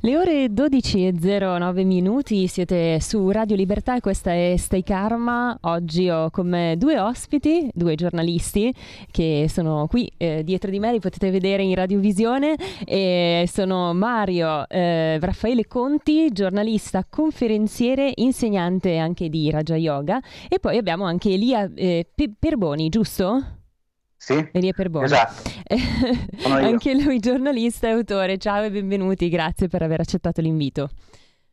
Le ore 12:09, siete su Radio Libertà e questa è Stay Karma. Oggi ho con me due ospiti, due giornalisti che sono qui dietro di me, li potete vedere in radiovisione, e sono Mario Raffaele Conti, giornalista, conferenziere, insegnante anche di Raja Yoga, e poi abbiamo anche Elia Perboni, giusto? Sì, Elia Perboni. Esatto. Anche lui giornalista e autore. Ciao e benvenuti, grazie per aver accettato l'invito.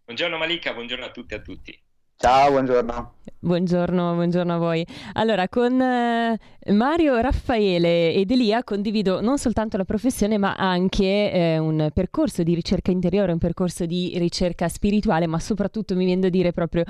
Buongiorno Malika, buongiorno a tutti e a tutti. Ciao, buongiorno. Buongiorno a voi. Allora, con Mario, Raffaele ed Elia condivido non soltanto la professione ma anche un percorso di ricerca interiore, un percorso di ricerca spirituale, ma soprattutto mi viene da dire proprio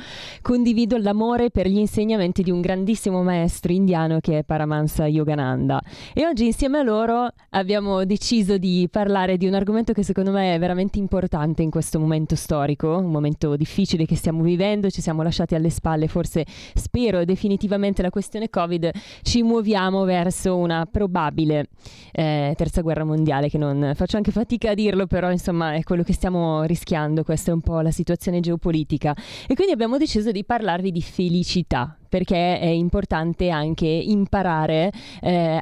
condivido l'amore per gli insegnamenti di un grandissimo maestro indiano che è Paramahansa Yogananda. E oggi insieme a loro abbiamo deciso di parlare di un argomento che secondo me è veramente importante in questo momento storico, un momento difficile che stiamo vivendo, ci siamo lasciati alle spalle forse, spero, definitivamente la questione Covid. Ci muoviamo verso una probabile terza guerra mondiale, che non faccio anche fatica a dirlo, però insomma è quello che stiamo rischiando, questa è un po' la situazione geopolitica, e quindi abbiamo deciso di parlarvi di felicità, perché è importante anche imparare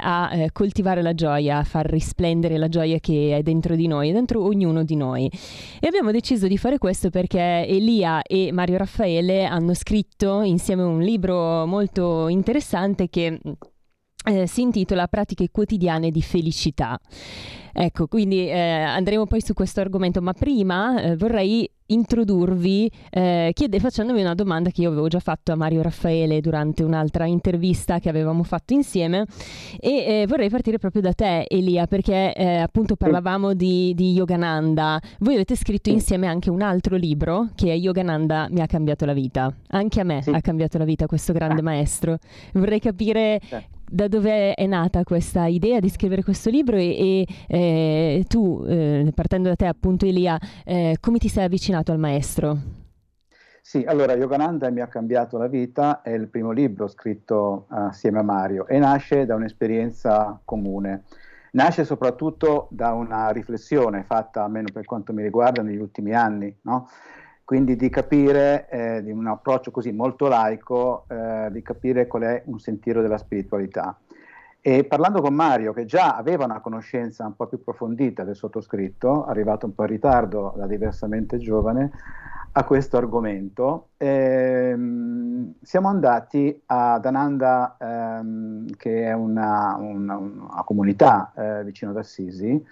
a coltivare la gioia, a far risplendere la gioia che è dentro di noi, è dentro ognuno di noi. E abbiamo deciso di fare questo perché Elia e Mario Raffaele hanno scritto insieme un libro molto interessante che si intitola Pratiche quotidiane di felicità. Ecco, quindi andremo poi su questo argomento, ma prima vorrei introdurvi facendomi una domanda che io avevo già fatto a Mario Raffaele durante un'altra intervista che avevamo fatto insieme, e vorrei partire proprio da te, Elia, perché appunto parlavamo di Yogananda. Voi avete scritto insieme anche un altro libro che è Yogananda mi ha cambiato la vita. Anche a me ha cambiato la vita questo grande maestro. Vorrei capire da dove è nata questa idea di scrivere questo libro e tu, partendo da te appunto Elia, come ti sei avvicinato al maestro? Sì, allora Yogananda mi ha cambiato la vita è il primo libro scritto assieme a Mario e nasce da un'esperienza comune, nasce soprattutto da una riflessione fatta, almeno per quanto mi riguarda, negli ultimi anni, no? Quindi di capire, di un approccio così molto laico, di capire qual è un sentiero della spiritualità. E parlando con Mario, che già aveva una conoscenza un po' più approfondita del sottoscritto, arrivato un po' in ritardo da diversamente giovane, a questo argomento, siamo andati ad Ananda, che è una comunità vicino ad Assisi,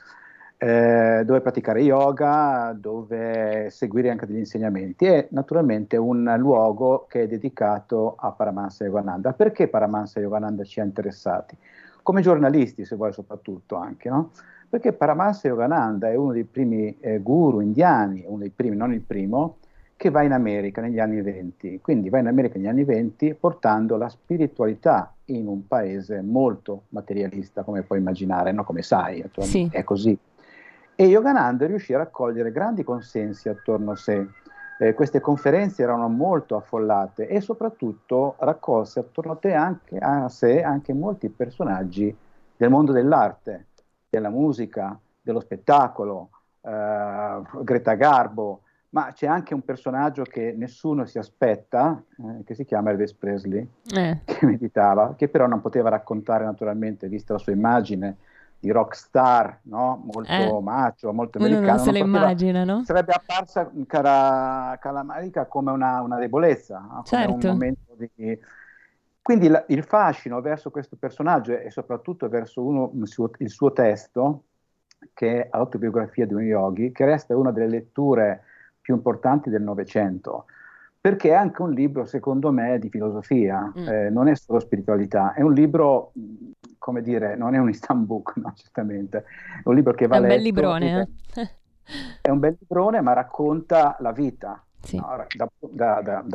dove praticare yoga, dove seguire anche degli insegnamenti, e naturalmente un luogo che è dedicato a Paramahansa Yogananda. Perché Paramahansa Yogananda ci ha interessati? Come giornalisti, se vuoi, soprattutto anche, no? Perché Paramahansa Yogananda è uno dei primi guru indiani, uno dei primi, non il primo, che va in America negli anni 20. Quindi va in America negli anni 20 portando la spiritualità in un paese molto materialista, come puoi immaginare, no? Come sai, attualmente è così. E Yogananda riuscì a raccogliere grandi consensi attorno a sé. Queste conferenze erano molto affollate e soprattutto raccolse attorno a sé anche molti personaggi del mondo dell'arte, della musica, dello spettacolo, Greta Garbo, ma c'è anche un personaggio che nessuno si aspetta, che si chiama Elvis Presley, che meditava, che però non poteva raccontare naturalmente, vista la sua immagine, di rockstar, no? Molto macho, molto americano. Non se lo immagina, no? Sarebbe apparsa Calamarica come una debolezza, no? Certo. Come un momento di... Quindi il fascino verso questo personaggio e soprattutto verso il suo testo, che è l'autobiografia di un yogi, che resta una delle letture più importanti del Novecento, perché è anche un libro, secondo me, di filosofia, non è solo spiritualità, è un libro... come dire, non è un istanbook, no, certamente, è un libro che va letto. È un bel librone, è un bel librone, ma racconta la vita, no? da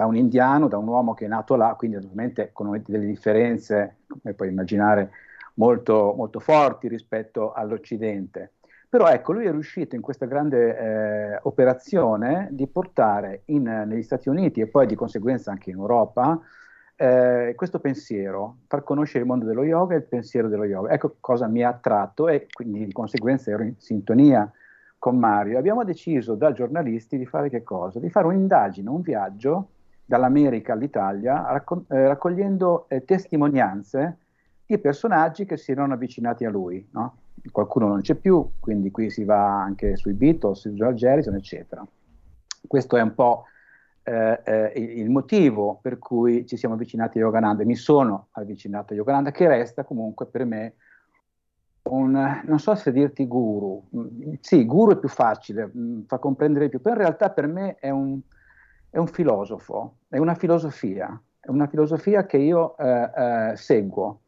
un indiano, da un uomo che è nato là, quindi ovviamente con delle differenze, come puoi immaginare, molto, molto forti rispetto all'Occidente, Però ecco, lui è riuscito in questa grande operazione di portare negli Stati Uniti e poi di conseguenza anche in Europa questo pensiero, far conoscere il mondo dello yoga e il pensiero dello yoga. Ecco cosa mi ha attratto e quindi di conseguenza ero in sintonia con Mario. Abbiamo deciso da giornalisti di fare che cosa? Di fare un'indagine, un viaggio dall'America all'Italia raccogliendo testimonianze di personaggi che si erano avvicinati a lui, no? Qualcuno non c'è più, quindi qui si va anche sui Beatles, su George Jackson, eccetera. Questo è un po' il motivo per cui ci siamo avvicinati a Yogananda, mi sono avvicinato a Yogananda, che resta comunque per me un, non so se dirti guru, sì, guru è più facile, fa comprendere più, però in realtà per me è un filosofo, è una filosofia che io seguo.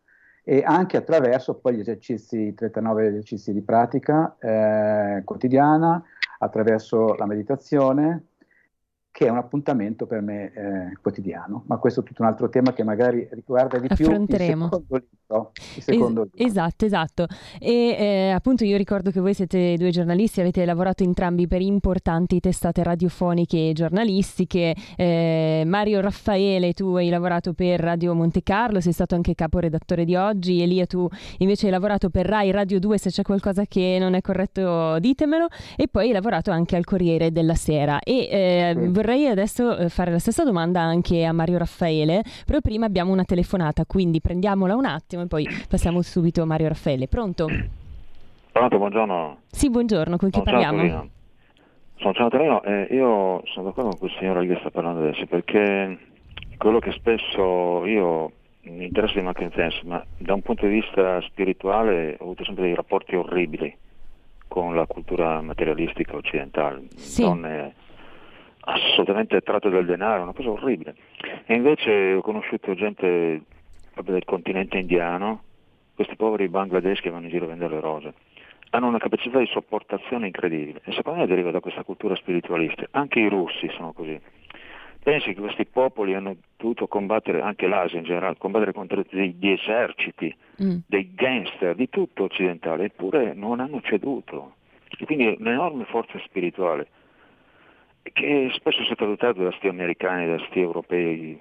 E anche attraverso poi gli esercizi, 39 esercizi di pratica quotidiana, attraverso la meditazione, che è un appuntamento per me quotidiano, ma questo è tutto un altro tema che magari riguarda di più il secondo libro. Esatto. E appunto io ricordo che voi siete due giornalisti, avete lavorato entrambi per importanti testate radiofoniche e giornalistiche. Mario Raffaele, tu hai lavorato per Radio Monte Carlo, sei stato anche caporedattore di Oggi. Elia, tu invece hai lavorato per Rai Radio 2, se c'è qualcosa che non è corretto ditemelo, e poi hai lavorato anche al Corriere della Sera. Vorrei adesso fare la stessa domanda anche a Mario Raffaele, però prima abbiamo una telefonata, quindi prendiamola un attimo e poi passiamo subito a Mario Raffaele. Pronto, buongiorno. Sì, buongiorno, con chi parliamo? Sono Cianatolino e io sono d'accordo con quel signore che sta parlando adesso, perché quello che spesso io mi interessa di mancanza, ma da un punto di vista spirituale ho avuto sempre dei rapporti orribili con la cultura materialistica occidentale, sì. Donne assolutamente tratto del denaro, una cosa orribile. E invece ho conosciuto gente del continente indiano, questi poveri bangladesh che vanno in giro a vendere le rose, hanno una capacità di sopportazione incredibile e secondo me deriva da questa cultura spiritualista. Anche i russi sono così. Pensi che questi popoli hanno dovuto combattere, anche l'Asia in generale, combattere contro degli eserciti, dei gangster, di tutto occidentale, eppure non hanno ceduto. E quindi un'enorme forza spirituale, che spesso si è traduttato da sti americani, da sti europei,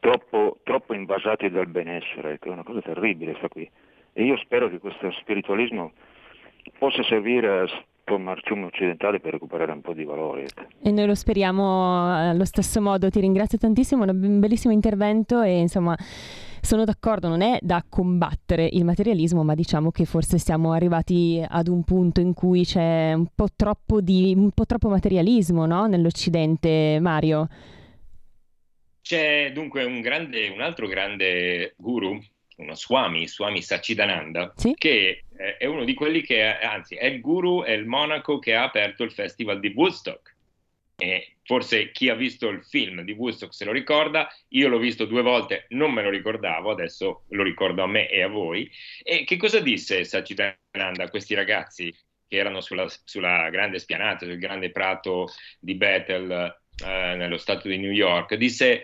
troppo invasati dal benessere, che è una cosa terribile sta qui. E io spero che questo spiritualismo possa servire a sto marciume occidentale per recuperare un po' di valore. E noi lo speriamo allo stesso modo. Ti ringrazio tantissimo, un bellissimo intervento e insomma... Sono d'accordo, non è da combattere il materialismo, ma diciamo che forse siamo arrivati ad un punto in cui c'è un po' troppo materialismo, no? Nell'Occidente, Mario. C'è dunque un altro grande guru, uno Swami Satchidananda, sì? Che è uno di quelli che, anzi, è il guru, è il monaco che ha aperto il festival di Woodstock. E forse chi ha visto il film di Woodstock se lo ricorda, io l'ho visto 2 volte, non me lo ricordavo, adesso lo ricordo a me e a voi. E che cosa disse Satchidananda a questi ragazzi che erano sulla grande spianata, sul grande prato di Bethel nello stato di New York? Disse,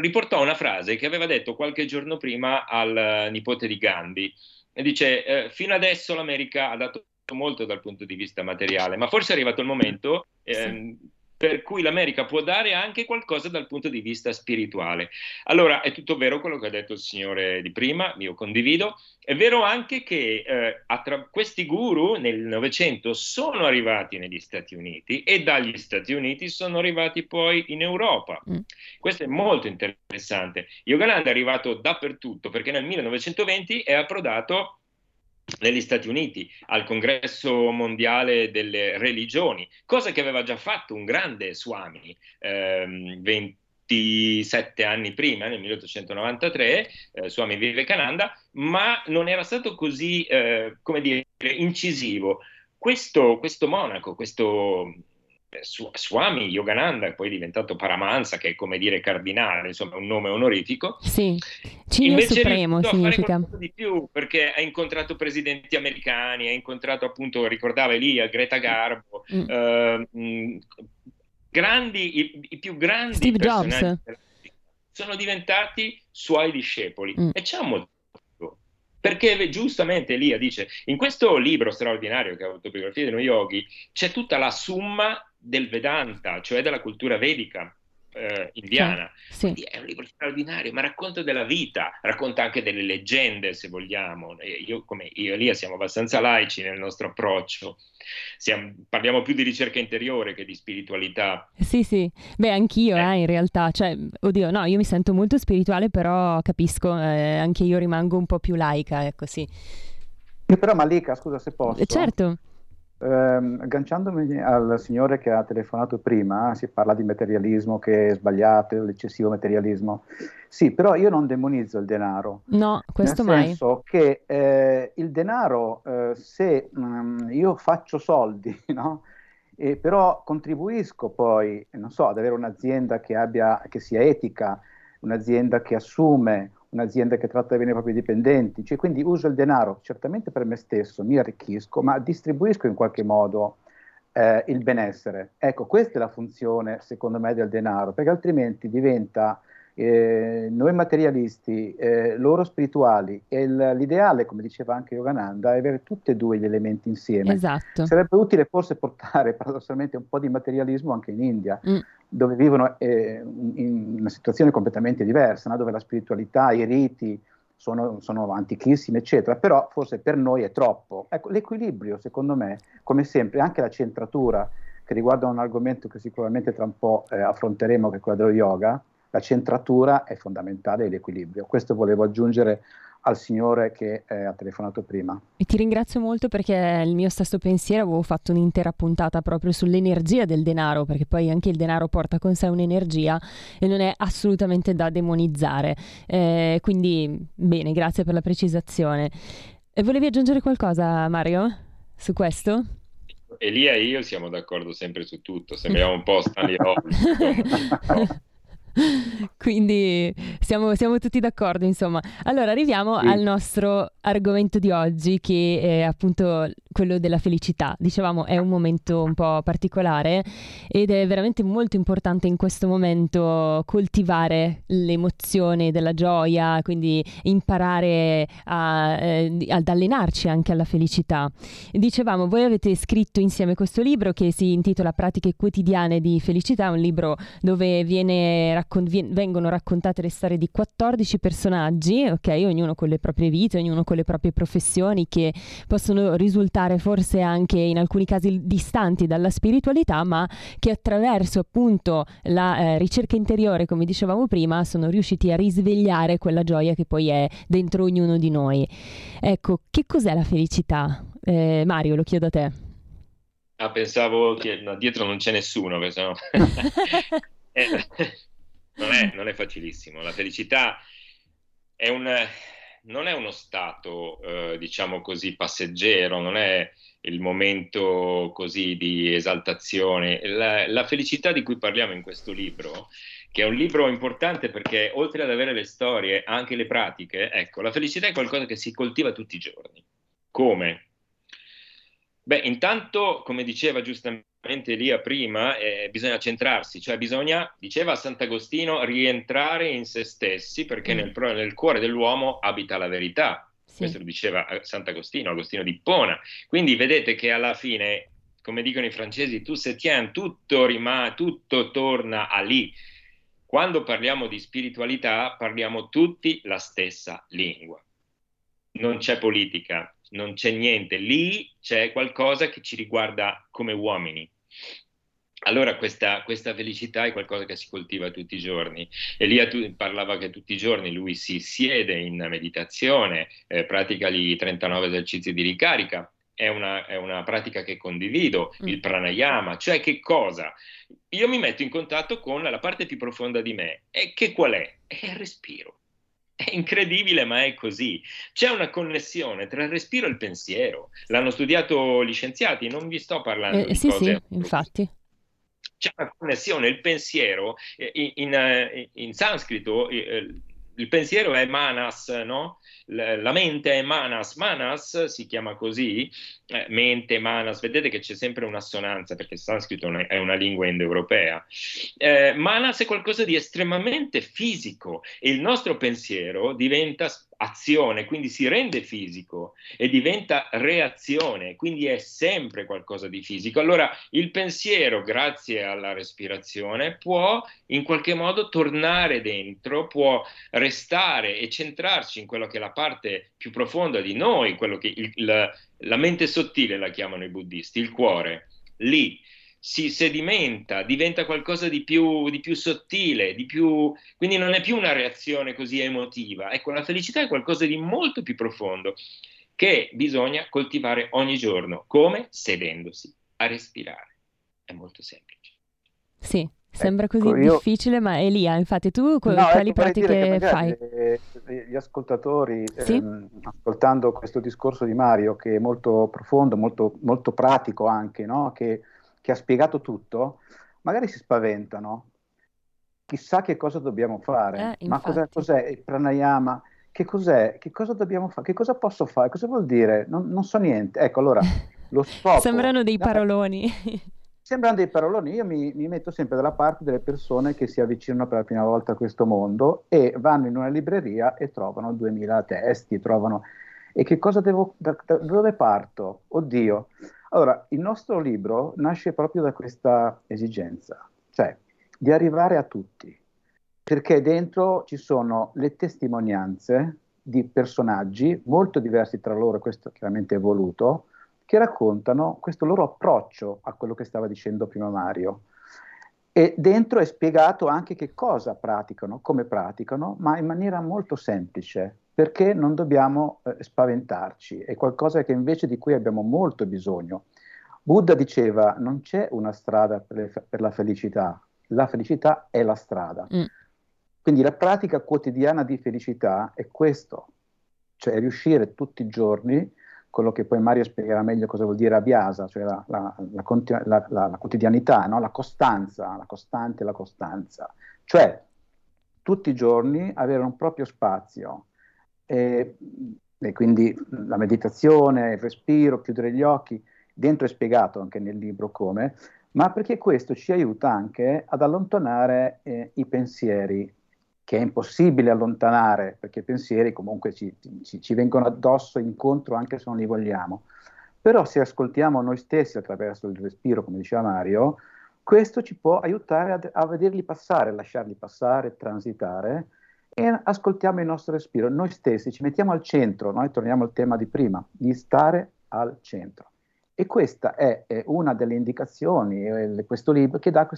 riportò una frase che aveva detto qualche giorno prima al nipote di Gandhi e dice, fino adesso l'America ha dato molto dal punto di vista materiale, ma forse è arrivato il momento per cui l'America può dare anche qualcosa dal punto di vista spirituale. Allora è tutto vero quello che ha detto il signore di prima, io condivido, è vero anche che questi guru nel Novecento sono arrivati negli Stati Uniti e dagli Stati Uniti sono arrivati poi in Europa. Questo è molto interessante. Yogananda è arrivato dappertutto perché nel 1920 è approdato negli Stati Uniti, al congresso mondiale delle religioni, cosa che aveva già fatto un grande Swami 27 anni prima, nel 1893, Swami Vivekananda, ma non era stato così, incisivo. Questo monaco, questo Swami Yogananda, poi diventato Paramahansa, che è come dire cardinale, insomma un nome onorifico, sì, Ciglio Supremo significa, di più, perché ha incontrato presidenti americani, ha incontrato appunto, ricordava Elia, Greta Garbo, i più grandi Steve Jobs sono diventati suoi discepoli e c'è un motivo. Perché giustamente Elia dice, in questo libro straordinario che è Autobiografia dello Yogi, c'è tutta la summa del Vedanta, cioè della cultura vedica indiana. Sì. È un libro straordinario, ma racconta della vita, racconta anche delle leggende, se vogliamo. Io e Elia siamo abbastanza laici nel nostro approccio. Parliamo più di ricerca interiore che di spiritualità. Sì, sì. Beh, anch'io, in realtà. Cioè, oddio, no, io mi sento molto spirituale, però capisco, anche io rimango un po' più laica, ecco, sì. Però Malika, scusa se posso. Certo. Agganciandomi al signore che ha telefonato prima, si parla di materialismo che è sbagliato, l'eccessivo materialismo. Sì, però io non demonizzo il denaro. No, questo mai. Nel senso che il denaro, se io faccio soldi, no? E però contribuisco poi, non so, ad avere un'azienda che sia etica, un'azienda che assume, un'azienda che tratta bene i propri dipendenti, cioè quindi uso il denaro certamente per me stesso, mi arricchisco, ma distribuisco in qualche modo il benessere. Ecco, questa è la funzione, secondo me, del denaro, perché altrimenti diventa noi materialisti, loro spirituali, e l'ideale, come diceva anche Yogananda, è avere tutti e due gli elementi insieme. Esatto. Sarebbe utile forse portare paradossalmente un po' di materialismo anche in India, dove vivono in una situazione completamente diversa, no? Dove la spiritualità, i riti sono antichissimi, eccetera, però forse per noi è troppo. Ecco, l'equilibrio, secondo me, come sempre, anche la centratura, che riguarda un argomento che sicuramente tra un po' affronteremo, che è quello dello yoga. La centratura è fondamentale, l'equilibrio. Questo volevo aggiungere al signore che ha telefonato prima. E ti ringrazio molto, perché il mio stesso pensiero, avevo fatto un'intera puntata proprio sull'energia del denaro, perché poi anche il denaro porta con sé un'energia e non è assolutamente da demonizzare. Quindi bene, grazie per la precisazione. E volevi aggiungere qualcosa, Mario, su questo? Elia e io siamo d'accordo sempre su tutto, sembriamo un po' Stanley Hall. Quindi siamo tutti d'accordo, insomma. Allora arriviamo al nostro argomento di oggi, che è appunto quello della felicità. Dicevamo, è un momento un po' particolare ed è veramente molto importante in questo momento coltivare l'emozione della gioia, quindi imparare ad allenarci anche alla felicità. Dicevamo, voi avete scritto insieme questo libro che si intitola Pratiche quotidiane di felicità, un libro dove vengono raccontate le storie di 14 personaggi, ok, ognuno con le proprie vite, ognuno con le proprie professioni, che possono risultare forse anche in alcuni casi distanti dalla spiritualità, ma che attraverso appunto la ricerca interiore, come dicevamo prima, sono riusciti a risvegliare quella gioia che poi è dentro ognuno di noi. Ecco, che cos'è la felicità? Mario, lo chiedo a te. Ah, pensavo che dietro non c'è nessuno, pensavo. Non è facilissimo. La felicità non è uno stato, diciamo così, passeggero, non è il momento così di esaltazione. La felicità di cui parliamo in questo libro, che è un libro importante perché oltre ad avere le storie, anche le pratiche, ecco, la felicità è qualcosa che si coltiva tutti i giorni. Come? Beh, intanto, come diceva giustamente Elia prima, bisogna centrarsi, cioè bisogna, diceva Sant'Agostino, rientrare in se stessi, perché nel cuore dell'uomo abita la verità. Sì. Questo lo diceva Sant'Agostino, Agostino di Ippona. Quindi vedete che alla fine, come dicono i francesi, tout se tient, tutto torna a lì. Quando parliamo di spiritualità parliamo tutti la stessa lingua. Non c'è politica, non c'è niente, lì c'è qualcosa che ci riguarda come uomini. Allora questa felicità è qualcosa che si coltiva tutti i giorni. Elia parlava che tutti i giorni lui si siede in meditazione, pratica gli 39 esercizi di ricarica, è una pratica che condivido, il pranayama, cioè che cosa? Io mi metto in contatto con la parte più profonda di me, e che qual è? È il respiro. È incredibile, ma è così. C'è una connessione tra il respiro e il pensiero. L'hanno studiato gli scienziati, non vi sto parlando di cose. Sì, infatti. C'è una connessione, il pensiero, in sanscrito il pensiero è Manas, no? La mente è Manas, Manas si chiama così, mente, Manas, vedete che c'è sempre un'assonanza perché il sanscrito è una lingua indoeuropea. Manas è qualcosa di estremamente fisico e il nostro pensiero diventa azione, quindi si rende fisico e diventa reazione, quindi è sempre qualcosa di fisico. Allora il pensiero, grazie alla respirazione, può in qualche modo tornare dentro, può restare e centrarci in quello che è la parte più profonda di noi, quello che la mente sottile la chiamano i buddisti, il cuore. Lì si sedimenta, diventa qualcosa di più sottile, di più, quindi non è più una reazione così emotiva. Ecco, la felicità è qualcosa di molto più profondo che bisogna coltivare ogni giorno, come sedendosi a respirare. È molto semplice. Sì, sembra così difficile, ma Elia, infatti tu quali pratiche fai? Gli ascoltatori, sì? Ascoltando questo discorso di Mario, che è molto profondo, molto, molto pratico anche, no? Che ha spiegato tutto, magari si spaventano. Chissà che cosa dobbiamo fare, ma cos'è il pranayama? Che cos'è? Che cosa dobbiamo fare? Che cosa posso fare? Cosa vuol dire? Non so niente. Ecco, allora, lo scopo... Sembrano dei paroloni. Sembrano dei paroloni. Io mi metto sempre dalla parte delle persone che si avvicinano per la prima volta a questo mondo e vanno in una libreria e trovano 2000 testi, trovano... E che cosa devo... da dove parto? Oddio... Allora, il nostro libro nasce proprio da questa esigenza, cioè di arrivare a tutti, perché dentro ci sono le testimonianze di personaggi molto diversi tra loro, questo chiaramente è voluto, che raccontano questo loro approccio a quello che stava dicendo prima Mario. E dentro è spiegato anche che cosa praticano, come praticano, ma in maniera molto semplice, perché non dobbiamo spaventarci, è qualcosa che invece di cui abbiamo molto bisogno. Buddha diceva, non c'è una strada per la felicità è la strada. Mm. Quindi la pratica quotidiana di felicità è questo, cioè riuscire tutti i giorni, quello che poi Mario spiegherà meglio cosa vuol dire abhyasa, cioè la quotidianità, no? La costanza, cioè tutti i giorni avere un proprio spazio, e quindi la meditazione, il respiro, chiudere gli occhi, dentro è spiegato anche nel libro come, ma perché questo ci aiuta anche ad allontanare i pensieri, che è impossibile allontanare, perché i pensieri comunque ci vengono addosso, incontro, anche se non li vogliamo. Però se ascoltiamo noi stessi attraverso il respiro, come diceva Mario, questo ci può aiutare a vederli passare, lasciarli passare, transitare, e ascoltiamo il nostro respiro, noi stessi ci mettiamo al centro, noi torniamo al tema di prima, di stare al centro. E questa è una delle indicazioni, questo libro, che dà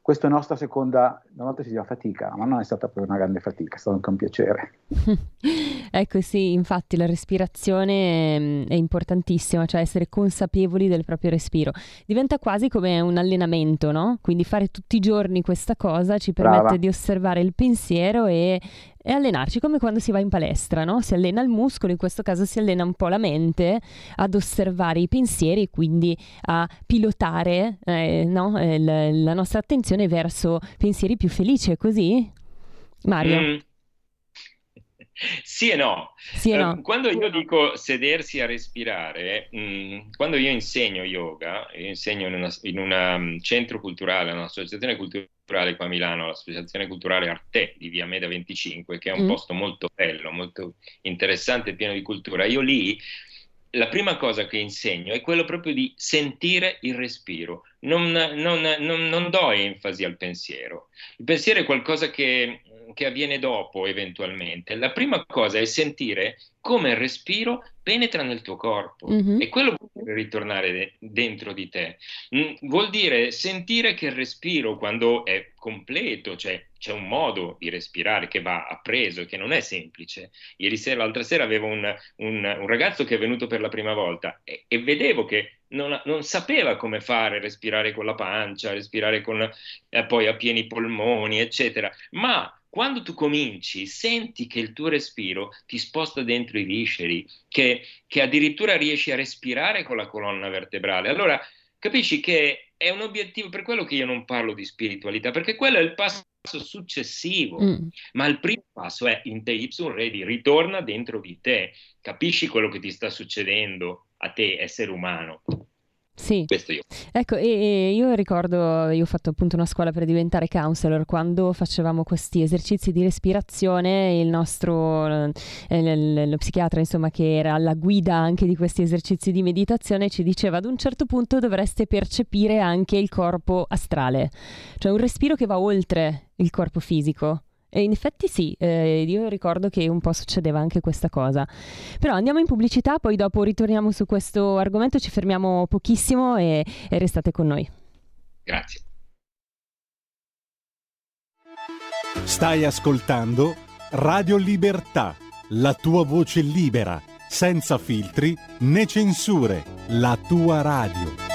questa nostra seconda, una volta si diceva fatica, ma non è stata proprio una grande fatica, è stato anche un piacere. Ecco sì, infatti la respirazione è importantissima, cioè essere consapevoli del proprio respiro. Diventa quasi come un allenamento, no? Quindi fare tutti i giorni questa cosa ci permette di osservare il pensiero e allenarci, come quando si va in palestra, no? Si allena il muscolo, in questo caso si allena un po' la mente ad osservare i pensieri e quindi a pilotare la nostra attenzione verso pensieri più felici, così? Mario? Sì e no. Sì e no. Quando io dico sedersi a respirare, quando io insegno yoga, io insegno in un centro culturale, un'associazione culturale qua a Milano, l'associazione culturale Arte di via Meda 25, che è un posto molto bello, molto interessante, pieno di cultura. Io lì la prima cosa che insegno è quello proprio di sentire il respiro. Non do enfasi al pensiero. Il pensiero è qualcosa che avviene dopo, eventualmente. La prima cosa è sentire come il respiro penetra nel tuo corpo, e quello vuol dire ritornare dentro di te. Vuol dire sentire che il respiro, quando è completo, cioè c'è un modo di respirare che va appreso, che non è semplice. L'altra sera avevo un ragazzo che è venuto per la prima volta e vedevo che non sapeva come fare, respirare con la pancia, respirare con poi a pieni polmoni, eccetera. Ma quando tu cominci, senti che il tuo respiro ti sposta dentro i visceri, che addirittura riesci a respirare con la colonna vertebrale. Allora capisci che è un obiettivo, per quello che io non parlo di spiritualità, perché quello è il passo successivo, ma il primo passo è in te ipsum redi, ritorna dentro di te, capisci quello che ti sta succedendo a te, essere umano. Sì, questo io. Ecco, e io ricordo, io ho fatto appunto una scuola per diventare counselor, quando facevamo questi esercizi di respirazione il nostro, lo psichiatra insomma che era alla guida anche di questi esercizi di meditazione ci diceva: ad un certo punto dovreste percepire anche il corpo astrale, cioè un respiro che va oltre il corpo fisico. E in effetti sì, io ricordo che un po' succedeva anche questa cosa. Però andiamo in pubblicità, poi dopo ritorniamo su questo argomento, ci fermiamo pochissimo e restate con noi. Grazie. Stai ascoltando Radio Libertà, la tua voce libera, senza filtri né censure, la tua radio.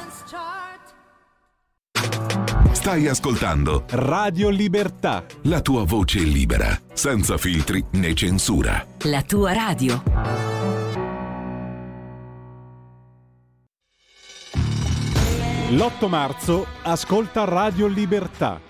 Stai ascoltando Radio Libertà, la tua voce libera, senza filtri né censura. La tua radio. L'8 marzo ascolta Radio Libertà.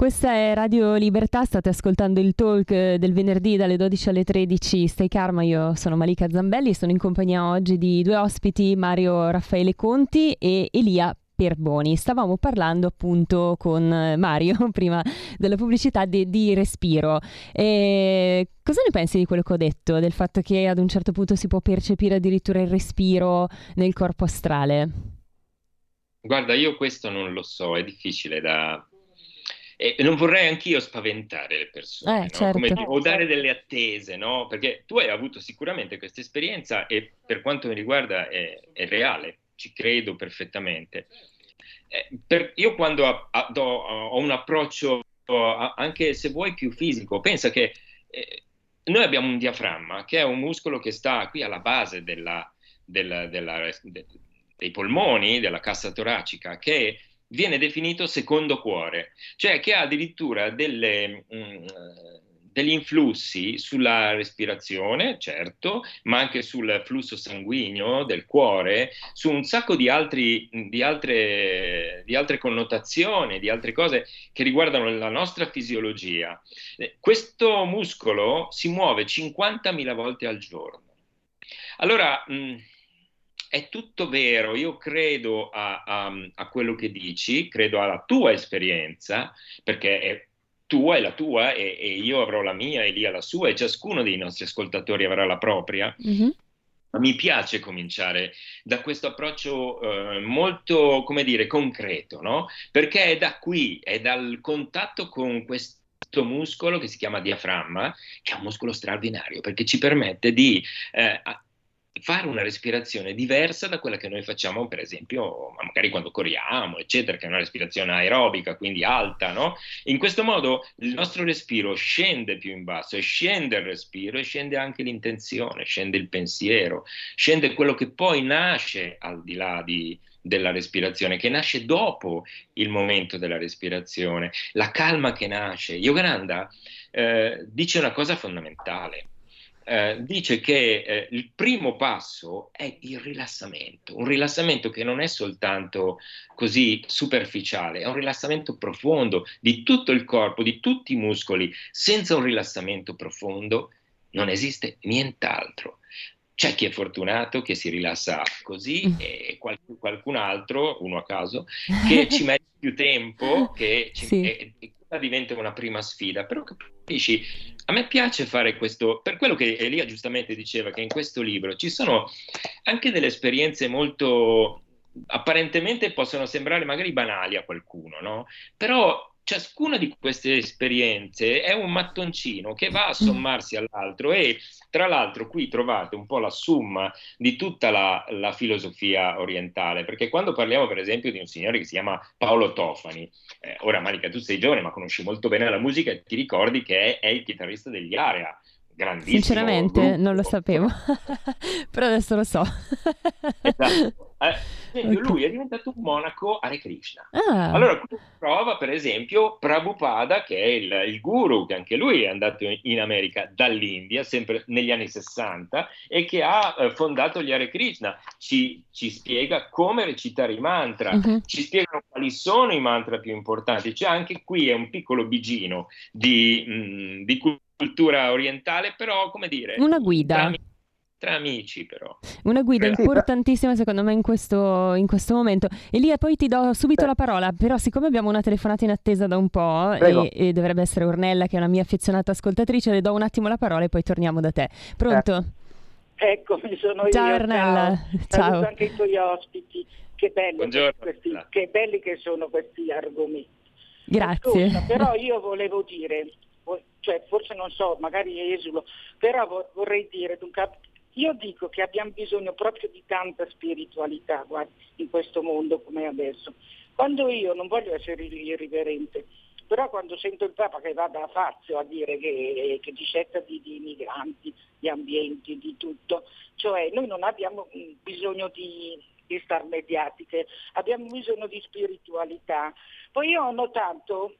Questa è Radio Libertà, state ascoltando il talk del venerdì dalle 12 alle 13, Stay Karma, io sono Malika Zambelli e sono in compagnia oggi di due ospiti, Mario Raffaele Conti e Elia Perboni. Stavamo parlando appunto con Mario, prima della pubblicità, di respiro. E cosa ne pensi di quello che ho detto, del fatto che ad un certo punto si può percepire addirittura il respiro nel corpo astrale? Guarda, io questo non lo so, è difficile da... E non vorrei anch'io spaventare le persone, no? Certo. Come, o dare delle attese, no? Perché tu hai avuto sicuramente questa esperienza e per quanto mi riguarda è reale, ci credo perfettamente. Io quando ho un approccio anche se vuoi più fisico, pensa che noi abbiamo un diaframma che è un muscolo che sta qui alla base dei polmoni, della cassa toracica, che viene definito secondo cuore, cioè che ha addirittura degli influssi sulla respirazione, certo, ma anche sul flusso sanguigno del cuore, su un sacco di altre connotazioni, di altre cose che riguardano la nostra fisiologia. Questo muscolo si muove 50.000 volte al giorno. Allora, è tutto vero, io credo a quello che dici, credo alla tua esperienza, perché è tua e la tua, e io avrò la mia e Elia la sua, e ciascuno dei nostri ascoltatori avrà la propria. Mm-hmm. Mi piace cominciare da questo approccio molto, come dire, concreto, no? Perché è da qui, è dal contatto con questo muscolo che si chiama diaframma, che è un muscolo straordinario, perché ci permette di... fare una respirazione diversa da quella che noi facciamo, per esempio, magari quando corriamo, eccetera, che è una respirazione aerobica, quindi alta, no? In questo modo il nostro respiro scende più in basso, e scende il respiro e scende anche l'intenzione, scende il pensiero, scende quello che poi nasce al di là della respirazione, che nasce dopo il momento della respirazione, la calma che nasce. Yogananda dice una cosa fondamentale. Dice che il primo passo è il rilassamento, un rilassamento che non è soltanto così superficiale, è un rilassamento profondo di tutto il corpo, di tutti i muscoli. Senza un rilassamento profondo non esiste nient'altro. C'è chi è fortunato che si rilassa così e qualcun altro, uno a caso, che ci mette più tempo, che diventa una prima sfida, però Capisci? A me piace fare questo, per quello che Elia giustamente diceva, che in questo libro ci sono anche delle esperienze molto, apparentemente possono sembrare magari banali a qualcuno, no? Però ciascuna di queste esperienze è un mattoncino che va a sommarsi all'altro, e tra l'altro qui trovate un po' la summa di tutta la filosofia orientale, perché quando parliamo per esempio di un signore che si chiama Paolo Tofani, ora Malika tu sei giovane ma conosci molto bene la musica e ti ricordi che è il chitarrista degli Area, grandissimo sinceramente gruppo. Non lo sapevo però adesso lo so. Esatto. Okay. Lui è diventato un monaco Hare Krishna. Allora qui trova per esempio Prabhupada, che è il guru, che anche lui è andato in America dall'India sempre negli anni 60 e che ha fondato gli Hare Krishna. Ci spiega come recitare i mantra, ci spiegano quali sono i mantra più importanti. Cioè anche qui è un piccolo bigino di cultura orientale, però come dire, una guida tra amici, però una guida importantissima secondo me in questo momento. Elia, poi ti do subito la parola, però siccome abbiamo una telefonata in attesa da un po' e dovrebbe essere Ornella, che è una mia affezionata ascoltatrice, le do un attimo la parola e poi torniamo da te. Pronto? Eccomi, sono ciao, io. Ornella. Ciao. Saluto anche i tuoi ospiti, che belli che sono questi argomenti. Grazie. Scusa, però io volevo dire, cioè forse non so, magari esulo, però vorrei dire io dico che abbiamo bisogno proprio di tanta spiritualità, guarda, in questo mondo come adesso. Quando io, non voglio essere irriverente, però quando sento il Papa che va da Fazio a dire che dissetta di migranti, di ambienti, di tutto, cioè noi non abbiamo bisogno di star mediatiche, abbiamo bisogno di spiritualità. Poi io ho notato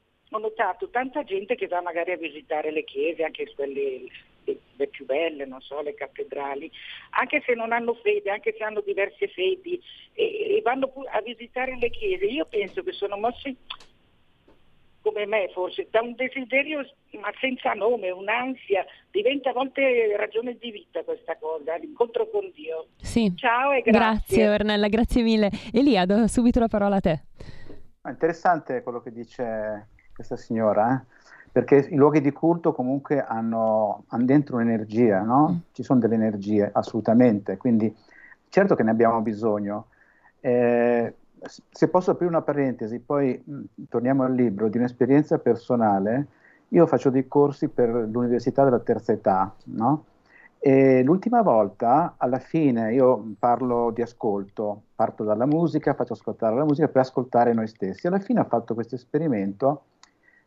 tanta gente che va magari a visitare le chiese, anche quelle le più belle, non so, le cattedrali, anche se non hanno fede, anche se hanno diverse fedi, e vanno a visitare le chiese. Io penso che sono mossi, come me forse, da un desiderio ma senza nome, un'ansia, diventa a volte ragione di vita questa cosa, l'incontro con Dio. Sì. Ciao e grazie. Grazie Ornella, grazie mille. Elia, do subito la parola a te. È interessante quello che dice questa signora, perché i luoghi di culto comunque hanno dentro un'energia, no? Ci sono delle energie, assolutamente, quindi certo che ne abbiamo bisogno. Se posso aprire una parentesi, poi torniamo al libro, di un'esperienza personale. Io faccio dei corsi per l'università della terza età, no? E l'ultima volta, alla fine, io parlo di ascolto, parto dalla musica, faccio ascoltare la musica per ascoltare noi stessi. Alla fine ho fatto questo esperimento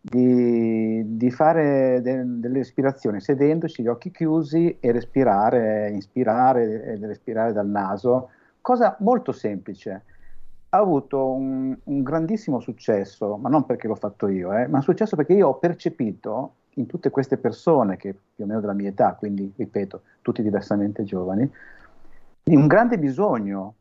di fare delle respirazioni sedendoci, gli occhi chiusi, e respirare, inspirare e respirare dal naso, cosa molto semplice. Ha avuto un grandissimo successo, ma non perché l'ho fatto io, ma un successo perché io ho percepito in tutte queste persone, che più o meno della mia età, quindi ripeto, tutti diversamente giovani, un grande bisogno.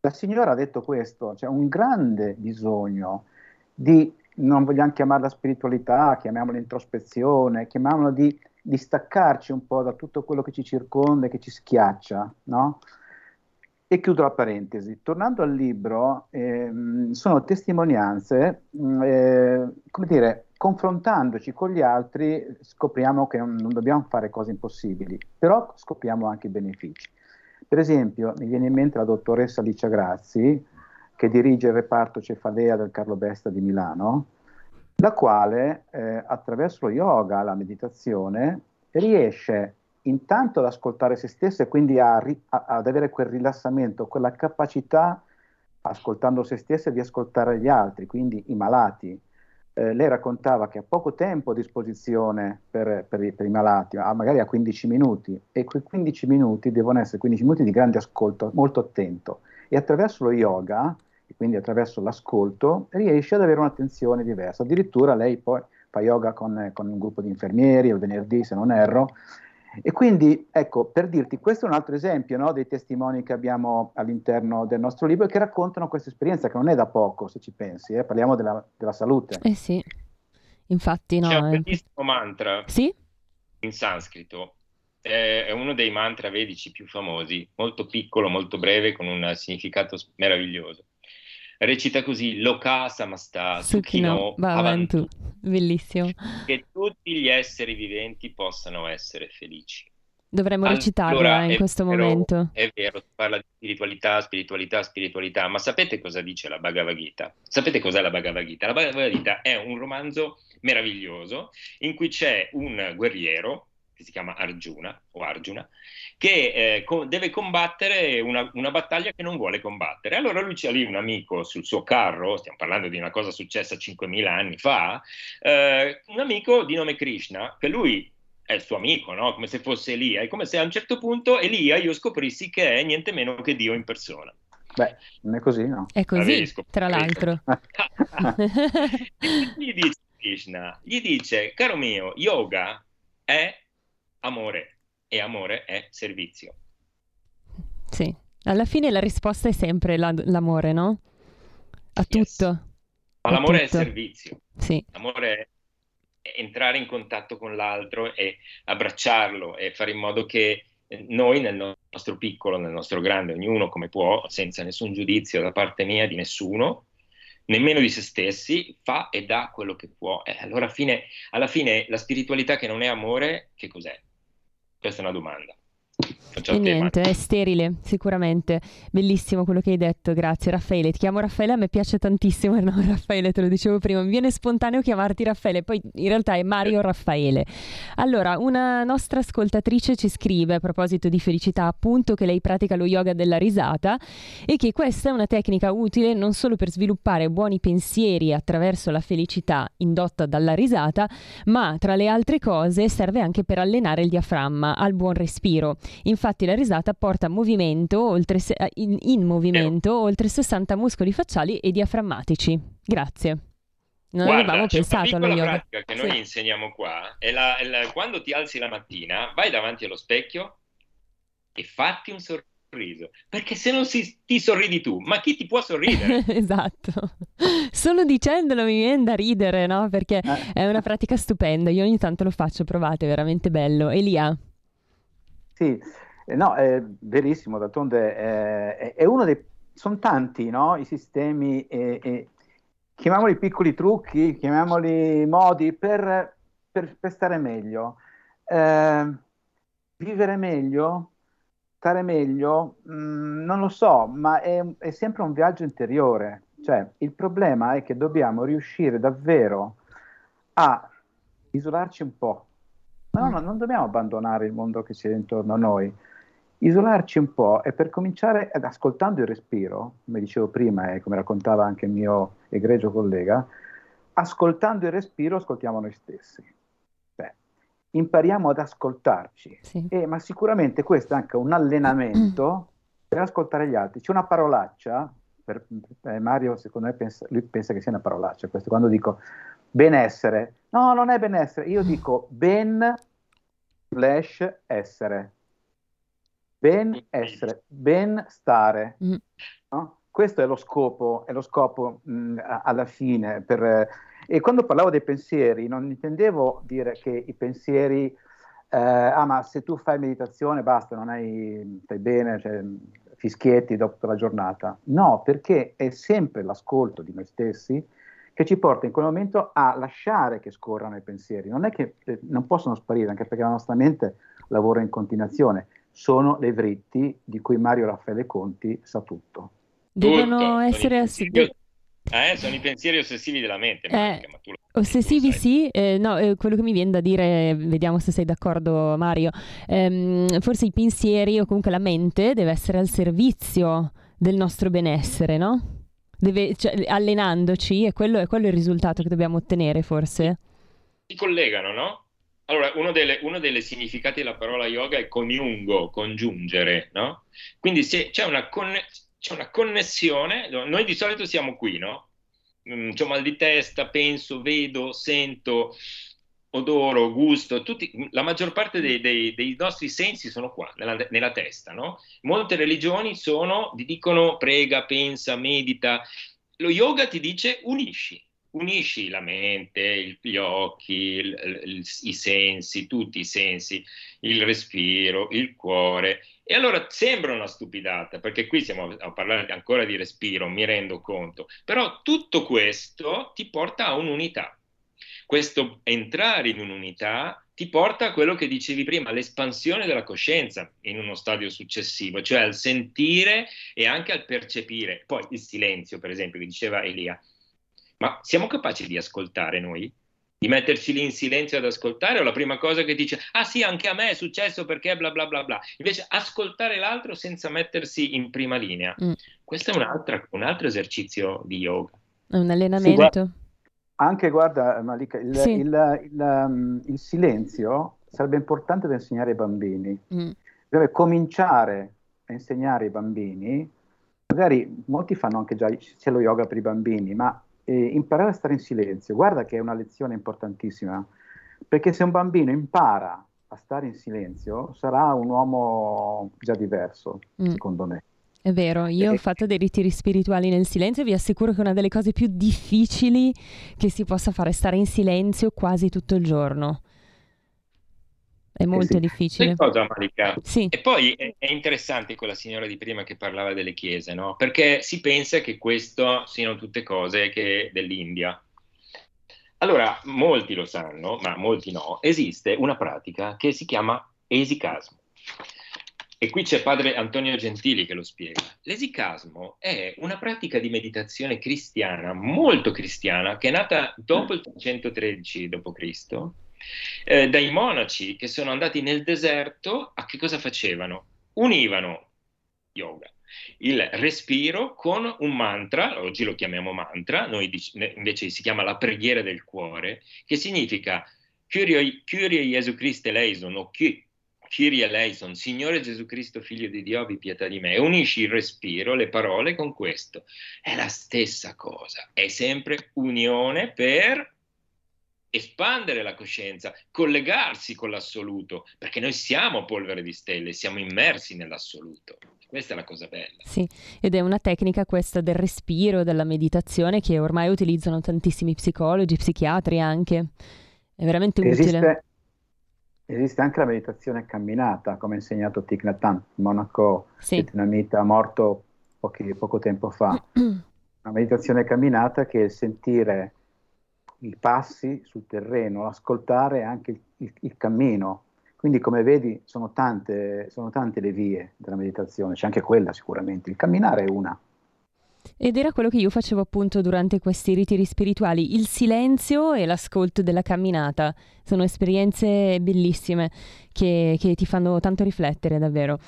La signora ha detto questo, cioè un grande bisogno di, non vogliamo chiamarla spiritualità, chiamiamola introspezione, chiamiamola di staccarci un po' da tutto quello che ci circonda e che ci schiaccia, no? E chiudo la parentesi. Tornando al libro, sono testimonianze, come dire, confrontandoci con gli altri scopriamo che non dobbiamo fare cose impossibili, però scopriamo anche i benefici. Per esempio, mi viene in mente la dottoressa Alicia Grazzi, che dirige il reparto cefalea del Carlo Besta di Milano, la quale attraverso lo yoga, la meditazione, riesce intanto ad ascoltare se stessa e quindi ad avere quel rilassamento, quella capacità, ascoltando se stessa, di ascoltare gli altri, quindi i malati. Lei raccontava che ha poco tempo a disposizione per i malati, magari a 15 minuti, e quei 15 minuti devono essere 15 minuti di grande ascolto, molto attento, e attraverso lo yoga, e quindi attraverso l'ascolto, riesce ad avere un'attenzione diversa. Addirittura lei poi fa yoga con un gruppo di infermieri il venerdì, se non erro, e quindi ecco, per dirti, questo è un altro esempio, no, dei testimoni che abbiamo all'interno del nostro libro, che raccontano questa esperienza che non è da poco, se ci pensi, parliamo della salute. Sì, infatti no. C'è un bellissimo mantra in sanscrito, è uno dei mantra vedici più famosi, molto piccolo, molto breve, con un significato meraviglioso. Recita così: Loka samasta sukhino bhavantu. Bellissimo. Che tutti gli esseri viventi possano essere felici. Dovremmo recitarlo allora, in questo momento. È vero, parla di spiritualità, ma sapete cosa dice la Bhagavad Gita? Sapete cos'è la Bhagavad Gita? La Bhagavad Gita è un romanzo meraviglioso in cui c'è un guerriero che si chiama Arjuna, che deve combattere una battaglia che non vuole combattere. Allora lui c'ha lì un amico sul suo carro, stiamo parlando di una cosa successa 5.000 anni fa, un amico di nome Krishna, che lui è il suo amico, no? Come se fosse Elia, è come se a un certo punto Elia io scoprissi che è niente meno che Dio in persona. Beh, non è così, no? È così, tra l'altro. Gli dice Krishna, caro mio, yoga è amore e amore è servizio. Sì, alla fine la risposta è sempre l'amore, no? A yes. Tutto. Ma l'amore è servizio. Sì. L'amore è entrare in contatto con l'altro e abbracciarlo e fare in modo che noi nel nostro piccolo, nel nostro grande, ognuno come può, senza nessun giudizio da parte mia di nessuno, nemmeno di se stessi, fa e dà quello che può. Allora alla fine la spiritualità che non è amore, che cos'è? Questa è una domanda. E niente, è sterile, sicuramente. Bellissimo quello che hai detto, grazie Raffaele. Ti chiamo Raffaele, a me piace tantissimo il nome Raffaele, te lo dicevo prima, mi viene spontaneo chiamarti Raffaele, poi in realtà è Mario Raffaele. Allora, una nostra ascoltatrice ci scrive a proposito di felicità, appunto, che lei pratica lo yoga della risata e che questa è una tecnica utile non solo per sviluppare buoni pensieri attraverso la felicità indotta dalla risata, ma tra le altre cose serve anche per allenare il diaframma al buon respiro. Infatti la risata porta in movimento oltre 60 muscoli facciali e diaframmatici. Grazie. Non avevamo pensato alla yoga. Guarda, c'è una pratica che noi insegniamo qua. Quando ti alzi la mattina, vai davanti allo specchio e fatti un sorriso. Perché se non ti sorridi tu, ma chi ti può sorridere? Esatto. Solo dicendolo mi viene da ridere, no? Perché è una pratica stupenda. Io ogni tanto lo faccio, provate, è veramente bello. Elia? Sì, no, è verissimo, d'altronde è uno dei, sono tanti, no, i sistemi, chiamiamoli piccoli trucchi, chiamiamoli modi per stare meglio, vivere meglio, stare meglio, non lo so, ma è sempre un viaggio interiore, cioè il problema è che dobbiamo riuscire davvero a isolarci un po'. No, non dobbiamo abbandonare il mondo che c'è intorno a noi, isolarci un po' e per cominciare ascoltando il respiro, come dicevo prima e come raccontava anche il mio egregio collega, ascoltando il respiro ascoltiamo noi stessi. Beh, impariamo ad ascoltarci, sì. Ma sicuramente questo è anche un allenamento per ascoltare gli altri. C'è una parolaccia, Mario secondo me pensa che sia una parolaccia, questo quando dico benessere. No, non è benessere, io dico ben-essere, ben stare, no? Questo è lo scopo, alla fine. E quando parlavo dei pensieri non intendevo dire che i pensieri, ma se tu fai meditazione basta, stai bene, cioè, fischietti dopo la giornata. No, perché è sempre l'ascolto di noi stessi che ci porta in quel momento a lasciare che scorrano i pensieri. Non è che non possono sparire, anche perché la nostra mente lavora in continuazione. Sono le vritti di cui Mario Raffaele Conti sa tutto. Devono essere sono i pensieri ossessivi della mente. Ma tu ossessivi sì, quello che mi viene da dire, vediamo se sei d'accordo Mario, forse i pensieri o comunque la mente deve essere al servizio del nostro benessere, no? Allenandoci, e quello è il risultato che dobbiamo ottenere, forse? Si collegano, no? Allora, uno dei significati della parola yoga è coniungo, congiungere, no? Quindi se c'è una connessione, noi di solito siamo qui, no? C'ho mal di testa, penso, vedo, sento, odoro, gusto, la maggior parte dei nostri sensi sono qua, nella testa, no? Molte religioni ti dicono prega, pensa, medita. Lo yoga ti dice unisci la mente, gli occhi, i sensi, tutti i sensi, il respiro, il cuore. E allora sembra una stupidata, perché qui stiamo a parlare ancora di respiro, mi rendo conto, però tutto questo ti porta a un'unità. Questo entrare in un'unità ti porta a quello che dicevi prima, all'espansione della coscienza in uno stadio successivo, cioè al sentire e anche al percepire. Poi il silenzio, per esempio, che diceva Elia. Ma siamo capaci di ascoltare noi? Di metterci lì in silenzio ad ascoltare? O la prima cosa che dice, ah sì, anche a me è successo perché bla bla bla bla. Invece ascoltare l'altro senza mettersi in prima linea. Mm. Questo è un altro esercizio di yoga. È un allenamento. Anche guarda, Malika, il silenzio sarebbe importante da insegnare ai bambini. Mm. Deve cominciare a insegnare ai bambini, magari molti fanno anche già, c'è lo yoga per i bambini, ma imparare a stare in silenzio, guarda che è una lezione importantissima, perché se un bambino impara a stare in silenzio sarà un uomo già diverso, secondo me. È vero, io ho fatto dei ritiri spirituali nel silenzio e vi assicuro che è una delle cose più difficili che si possa fare, stare in silenzio quasi tutto il giorno. È molto difficile. Cosa, Malika? Sì. E poi è interessante quella signora di prima che parlava delle chiese, no? Perché si pensa che questo siano tutte cose che dell'India. Allora, molti lo sanno, ma molti no. Esiste una pratica che si chiama esicasmo. E qui c'è padre Antonio Gentili che lo spiega. L'esicasmo è una pratica di meditazione cristiana, molto cristiana, che è nata dopo il 313 d.C., dai monaci che sono andati nel deserto. A che cosa facevano? Univano yoga, il respiro, con un mantra, oggi lo chiamiamo mantra, noi invece si chiama la preghiera del cuore, che significa Kyrie Jesu Christe Eleison, o Kyrie Eleison, Signore Gesù Cristo, Figlio di Dio, abbi pietà di me. Unisci il respiro, le parole con questo. È la stessa cosa, è sempre unione per espandere la coscienza, collegarsi con l'assoluto, perché noi siamo polvere di stelle, siamo immersi nell'assoluto. Questa è la cosa bella. Sì, ed è una tecnica questa del respiro, della meditazione, che ormai utilizzano tantissimi psicologi, psichiatri anche. È veramente utile. Esiste anche la meditazione camminata, come ha insegnato Thich Nhat Hanh, monaco vietnamita morto poco tempo fa. Una meditazione camminata che è sentire i passi sul terreno, ascoltare anche il cammino. Quindi, come vedi, sono tante le vie della meditazione, c'è anche quella sicuramente, il camminare è una. Ed era quello che io facevo appunto durante questi ritiri spirituali, il silenzio e l'ascolto della camminata. Sono esperienze bellissime che ti fanno tanto riflettere davvero.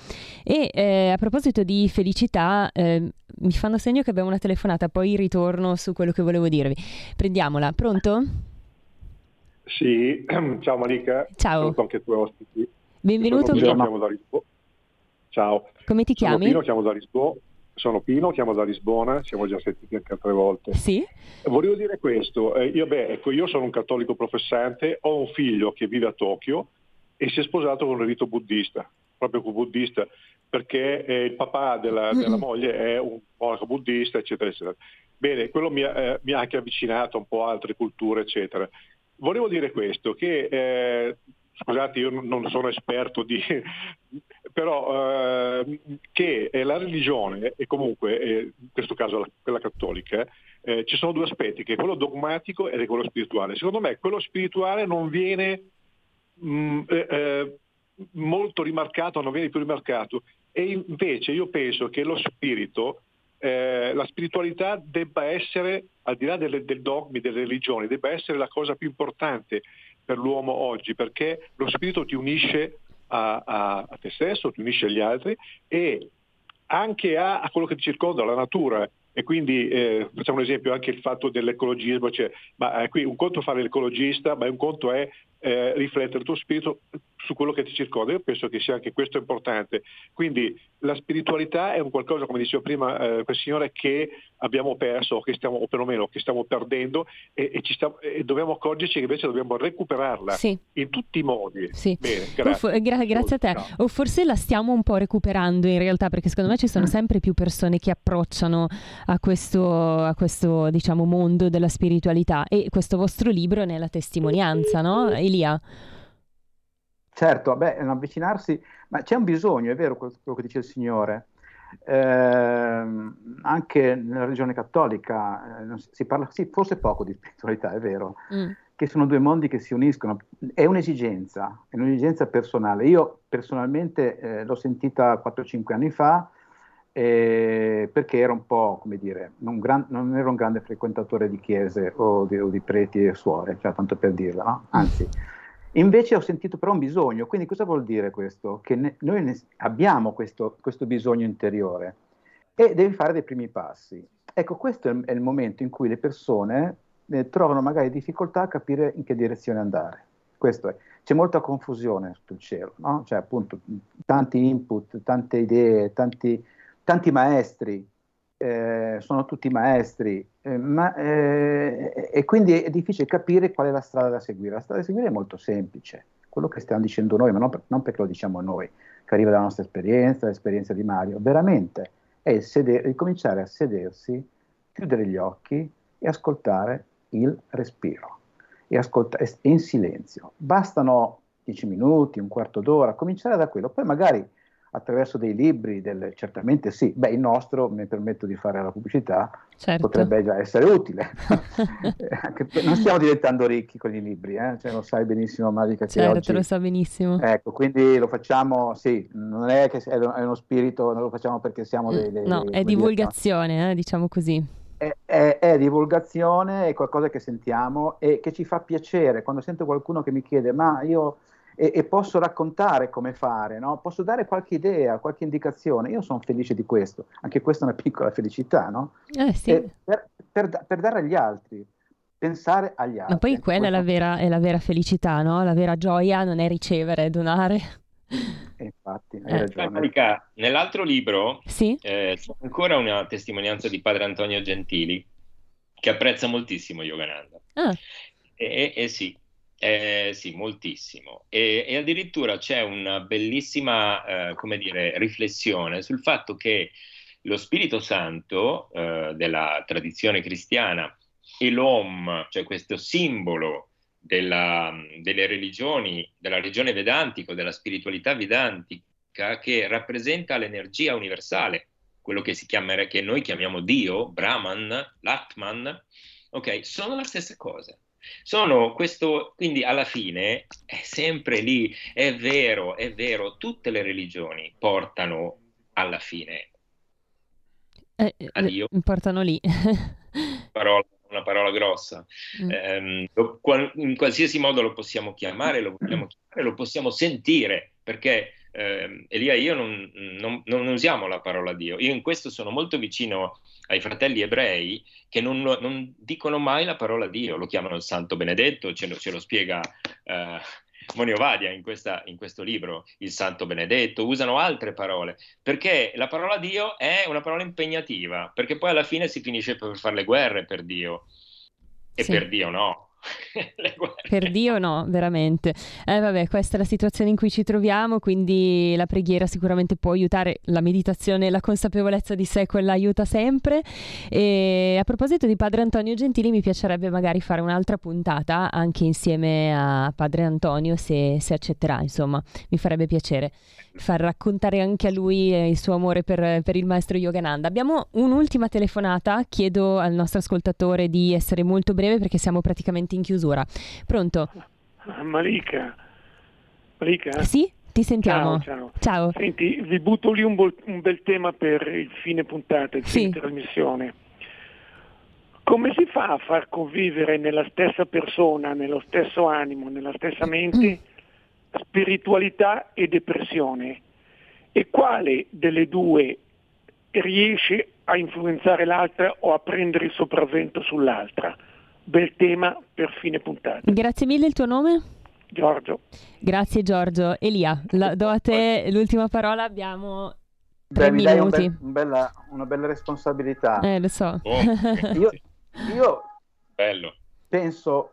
E a proposito di felicità, mi fanno segno che abbiamo una telefonata, poi ritorno su quello che volevo dirvi. Prendiamola, pronto? Sì, ciao Malika. Ciao. Saluto anche i tuoi ospiti. Benvenuto. Ciao. Come ti chiami? Io chiamo da Lisboa. Sono Pino, chiamo da Lisbona, ci siamo già sentiti anche altre volte. Sì. Volevo dire questo, io sono un cattolico professante, ho un figlio che vive a Tokyo e si è sposato con un rito buddista, proprio con buddista, perché il papà della moglie è un monaco buddista, eccetera, eccetera. Bene, quello mi ha anche avvicinato un po' a altre culture, eccetera. Volevo dire questo, che... Scusate, io non sono esperto però che la religione, e comunque in questo caso quella cattolica, ci sono due aspetti, che è quello dogmatico ed è quello spirituale. Secondo me quello spirituale non viene molto rimarcato, non viene più rimarcato, e invece io penso che lo spirito, la spiritualità debba essere, al di là dei dogmi, delle religioni, debba essere la cosa più importante per l'uomo oggi, perché lo spirito ti unisce a te stesso, ti unisce agli altri e anche a quello che ti circonda, alla natura. E quindi facciamo un esempio, anche il fatto dell'ecologismo, cioè, ma qui un conto è fare l'ecologista, ma un conto è riflettere il tuo spirito su quello che ti circonda. Io penso che sia anche questo importante. Quindi la spiritualità è un qualcosa, come dicevo prima quel signore, che abbiamo perso, o perlomeno che stiamo perdendo, e dobbiamo accorgerci che invece dobbiamo recuperarla in tutti i modi. Sì. Bene, grazie. Grazie a te. No. O forse la stiamo un po' recuperando in realtà, perché secondo me ci sono sempre più persone che approcciano a questo diciamo mondo della spiritualità, e questo vostro libro ne è la testimonianza, no, Elia? Certo, beh, avvicinarsi, ma c'è un bisogno, è vero quello che dice il Signore. Anche nella religione cattolica si parla forse poco di spiritualità, è vero, che sono due mondi che si uniscono, è un'esigenza personale. Io personalmente l'ho sentita 4-5 anni fa, perché ero un po', come dire, non ero un grande frequentatore di chiese o di preti e suore, cioè, tanto per dirla, no? Anzi, invece ho sentito però un bisogno. Quindi cosa vuol dire questo? Che noi abbiamo questo bisogno interiore e devi fare dei primi passi. Ecco, questo è il momento in cui le persone trovano magari difficoltà a capire in che direzione andare. Questo è. C'è molta confusione sul cielo, no? Cioè appunto tanti input, tante idee, tanti maestri, sono tutti maestri, e quindi è difficile capire qual è la strada da seguire. La strada da seguire è molto semplice, quello che stiamo dicendo noi, ma non perché lo diciamo noi, che arriva dalla nostra esperienza, l'esperienza di Mario, veramente è ricominciare a sedersi, chiudere gli occhi e ascoltare il respiro, e in silenzio. Bastano 10 minuti, un quarto d'ora, cominciare da quello, poi magari attraverso dei libri, certamente sì, il nostro, mi permetto di fare la pubblicità, certo, potrebbe già essere utile. Non stiamo diventando ricchi con i libri, cioè, lo sai benissimo Malika, certo, che oggi... lo sa benissimo. Ecco, quindi lo facciamo, sì, non è che è uno spirito, non lo facciamo perché siamo no, è divulgazione, diciamo così. È divulgazione, è qualcosa che sentiamo e che ci fa piacere. Quando sento qualcuno che mi chiede, ma io... E posso raccontare come fare, no? Posso dare qualche idea, qualche indicazione. Io sono felice di questo, anche questa è una piccola felicità, no? Sì. Per dare agli altri, pensare agli altri. Ma poi quella è la vera felicità, no? La vera gioia non è ricevere, è donare. E infatti, hai ragione. Marica, nell'altro libro sì? C'è ancora una testimonianza di padre Antonio Gentili, che apprezza moltissimo Yogananda. Sì. Sì, moltissimo. E addirittura c'è una bellissima, riflessione sul fatto che lo Spirito Santo della tradizione cristiana e l'Om, cioè questo simbolo delle religioni, della religione vedantica, della spiritualità vedantica, che rappresenta l'energia universale, quello che noi chiamiamo Dio, Brahman, Atman, ok, sono la stessa cosa. Quindi alla fine è sempre lì, è vero, tutte le religioni portano alla fine a Dio. Portano lì. Una parola grossa. In qualsiasi modo lo possiamo chiamare, lo possiamo sentire, perché Elia e io non usiamo la parola Dio. Io in questo sono molto vicino ai fratelli ebrei che non dicono mai la parola Dio, lo chiamano il Santo Benedetto, ce lo spiega Moniovadia in questo libro, il Santo Benedetto, usano altre parole, perché la parola Dio è una parola impegnativa, perché poi alla fine si finisce per fare le guerre per Dio, e sì. Per Dio no. Per Dio no, veramente. Questa è la situazione in cui ci troviamo, quindi la preghiera sicuramente può aiutare, la meditazione, la consapevolezza di sé, quella aiuta sempre. E a proposito di padre Antonio Gentili, mi piacerebbe magari fare un'altra puntata anche insieme a padre Antonio, se accetterà, insomma, mi farebbe piacere far raccontare anche a lui il suo amore per il maestro Yogananda. Abbiamo un'ultima telefonata, chiedo al nostro ascoltatore di essere molto breve perché siamo praticamente in chiusura. Pronto? Malika? Sì, ti sentiamo. Ciao. Senti, vi butto lì un bel tema per il fine puntata, il fine trasmissione. Come si fa a far convivere nella stessa persona, nello stesso animo, nella stessa mente, spiritualità e depressione? E quale delle due riesce a influenzare l'altra o a prendere il sopravvento sull'altra? Bel tema per fine puntata. Grazie mille, il tuo nome? Giorgio. Grazie Giorgio. Elia, do a te l'ultima parola, abbiamo 3 minuti. Mi dai una bella responsabilità. Lo so. Io bello. Penso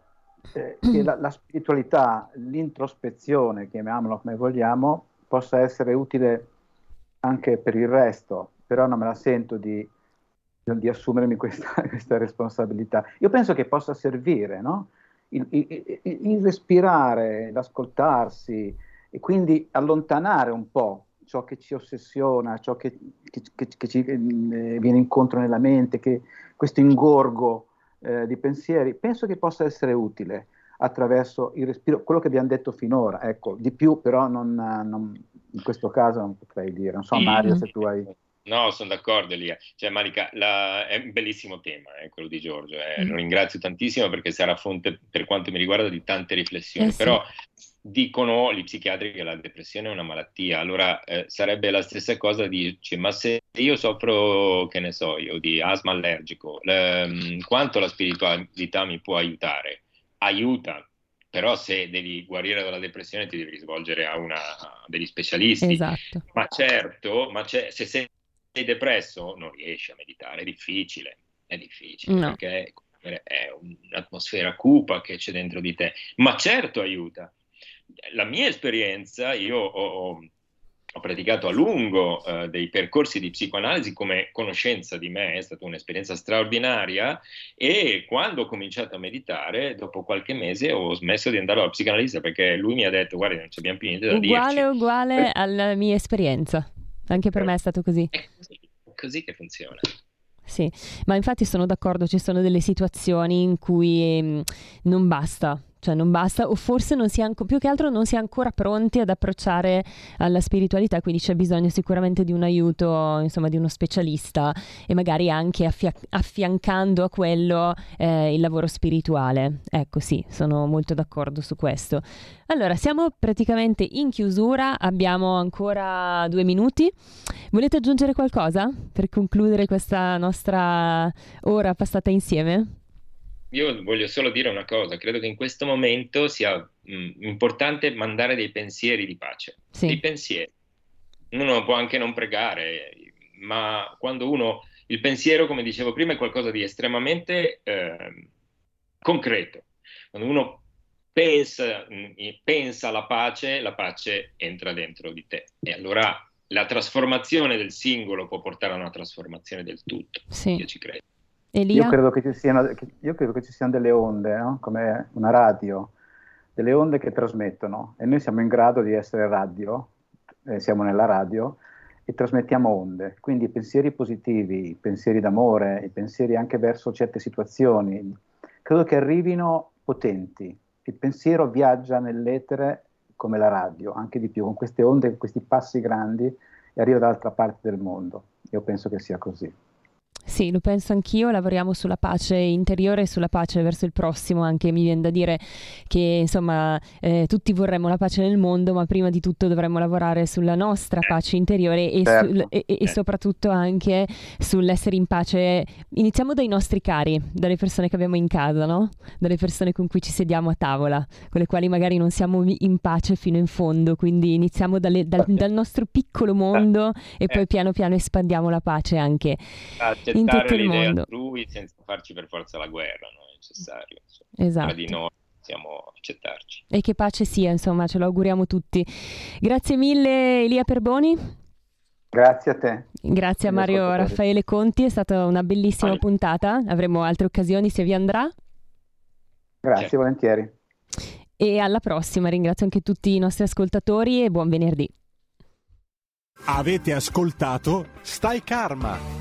che la spiritualità, l'introspezione, chiamiamolo come vogliamo, possa essere utile anche per il resto, però non me la sento di assumermi questa responsabilità. Io penso che possa servire, no? Il respirare, l'ascoltarsi, e quindi allontanare un po', ciò che ci ossessiona, ciò che ci viene incontro nella mente, che questo ingorgo di pensieri, penso che possa essere utile attraverso il respiro, quello che abbiamo detto finora, ecco, di più però non in questo caso non potrei dire, non so Mario se tu hai... No, sono d'accordo Elia, cioè Malika, è un bellissimo tema quello di Giorgio, lo ringrazio tantissimo perché sarà fonte per quanto mi riguarda di tante riflessioni, però dicono gli psichiatri che la depressione è una malattia, allora sarebbe la stessa cosa dirci, ma se io soffro, che ne so io, di asma allergico, quanto la spiritualità mi può aiutare? Aiuta, però se devi guarire dalla depressione ti devi rivolgere a degli specialisti, esatto. Ma certo, se sei depresso non riesci a meditare, è difficile, no. Perché è un'atmosfera cupa che c'è dentro di te, ma certo aiuta. La mia esperienza, io ho praticato a lungo dei percorsi di psicoanalisi come conoscenza di me, è stata un'esperienza straordinaria e quando ho cominciato a meditare, dopo qualche mese ho smesso di andare alla psicanalista perché lui mi ha detto guarda non abbiamo più niente da dirci. Uguale alla mia esperienza, anche per me è stato così. È così che funziona. Sì, ma infatti sono d'accordo, ci sono delle situazioni in cui non basta. Cioè non basta, o forse non si è più che altro non si è ancora pronti ad approcciare alla spiritualità, quindi c'è bisogno sicuramente di un aiuto, insomma di uno specialista e magari anche affiancando a quello il lavoro spirituale. Ecco sì, sono molto d'accordo su questo. Allora, siamo praticamente in chiusura, abbiamo ancora 2 minuti. Volete aggiungere qualcosa per concludere questa nostra ora passata insieme? Io voglio solo dire una cosa, credo che in questo momento sia importante mandare dei pensieri di pace, sì. Dei pensieri. Uno può anche non pregare, ma quando il pensiero, come dicevo prima, è qualcosa di estremamente concreto. Quando uno pensa alla pace, la pace entra dentro di te. E allora la trasformazione del singolo può portare a una trasformazione del tutto, sì. Io ci credo. Elia? Io credo che ci siano delle onde, no? Come una radio, delle onde che trasmettono e noi siamo in grado di essere radio, siamo nella radio e trasmettiamo onde, quindi pensieri positivi, pensieri d'amore, i pensieri anche verso certe situazioni, credo che arrivino potenti, il pensiero viaggia nell'etere come la radio, anche di più, con queste onde, con questi passi grandi e arriva dall'altra parte del mondo, io penso che sia così. Sì, lo penso anch'io, lavoriamo sulla pace interiore e sulla pace verso il prossimo, anche mi viene da dire che insomma tutti vorremmo la pace nel mondo, ma prima di tutto dovremmo lavorare sulla nostra pace interiore e, e soprattutto anche sull'essere in pace, iniziamo dai nostri cari, dalle persone che abbiamo in casa, no? Dalle persone con cui ci sediamo a tavola, con le quali magari non siamo in pace fino in fondo, quindi iniziamo dal nostro piccolo mondo e poi piano piano espandiamo la pace anche. In tutto il mondo. Lui senza farci per forza la guerra, non è necessario. Insomma. Esatto. Tra di noi possiamo accettarci. E che pace sia, insomma, ce lo auguriamo tutti. Grazie mille Elia Perboni. Grazie a te. Grazie a Mario Raffaele Conti, è stata una bellissima puntata. Avremo altre occasioni se vi andrà. Grazie, certo. Volentieri. E alla prossima, ringrazio anche tutti i nostri ascoltatori e buon venerdì. Avete ascoltato Stay Karma.